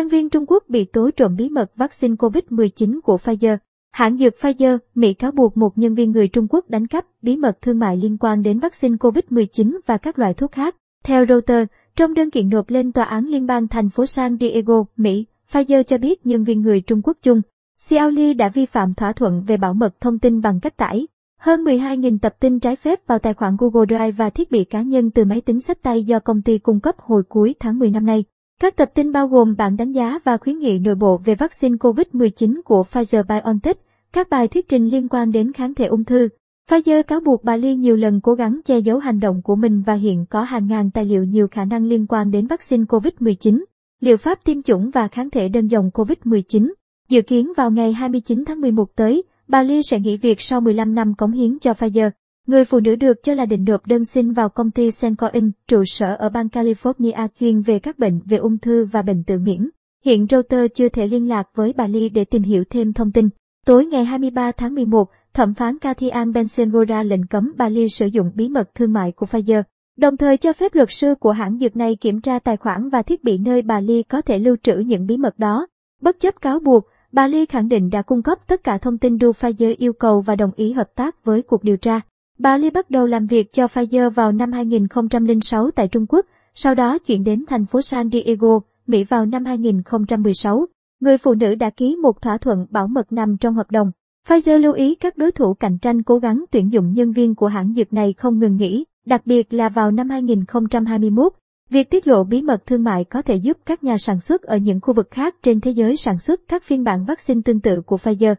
nhân viên Trung Quốc bị tố trộm bí mật vaccine COVID-19 của Pfizer. Hãng dược Pfizer, Mỹ cáo buộc một nhân viên người Trung Quốc đánh cắp bí mật thương mại liên quan đến vaccine COVID-19 và các loại thuốc khác. Theo Reuters, trong đơn kiện nộp lên Tòa án Liên bang thành phố San Diego, Mỹ, Pfizer cho biết nhân viên người Trung Quốc Chung, Xiaoli đã vi phạm thỏa thuận về bảo mật thông tin bằng cách tải hơn 12.000 tập tin trái phép vào tài khoản Google Drive và thiết bị cá nhân từ máy tính xách tay do công ty cung cấp hồi cuối tháng 10 năm nay. Các tập tin bao gồm bảng đánh giá và khuyến nghị nội bộ về vaccine COVID-19 của Pfizer-BioNTech, các bài thuyết trình liên quan đến kháng thể ung thư. Pfizer cáo buộc bà Lee nhiều lần cố gắng che giấu hành động của mình và hiện có hàng ngàn tài liệu nhiều khả năng liên quan đến vaccine COVID-19, liệu pháp tiêm chủng và kháng thể đơn dòng COVID-19. Dự kiến vào ngày 29 tháng 11 tới, bà Lee sẽ nghỉ việc sau 15 năm cống hiến cho Pfizer. Người phụ nữ được cho là định nộp đơn xin vào công ty Senko trụ sở ở bang California chuyên về các bệnh về ung thư và bệnh tự miễn. Hiện Reuters chưa thể liên lạc với bà Lee để tìm hiểu thêm thông tin. Tối ngày 23 tháng 11, thẩm phán Kathy Ann Benson ra lệnh cấm bà Lee sử dụng bí mật thương mại của Pfizer, đồng thời cho phép luật sư của hãng dược này kiểm tra tài khoản và thiết bị nơi bà Lee có thể lưu trữ những bí mật đó. Bất chấp cáo buộc, bà Lee khẳng định đã cung cấp tất cả thông tin do Pfizer yêu cầu và đồng ý hợp tác với cuộc điều tra. Bà Lee bắt đầu làm việc cho Pfizer vào năm 2006 tại Trung Quốc, sau đó chuyển đến thành phố San Diego, Mỹ vào năm 2016. Người phụ nữ đã ký một thỏa thuận bảo mật nằm trong hợp đồng. Pfizer lưu ý các đối thủ cạnh tranh cố gắng tuyển dụng nhân viên của hãng dược này không ngừng nghỉ, đặc biệt là vào năm 2021. Việc tiết lộ bí mật thương mại có thể giúp các nhà sản xuất ở những khu vực khác trên thế giới sản xuất các phiên bản vaccine tương tự của Pfizer.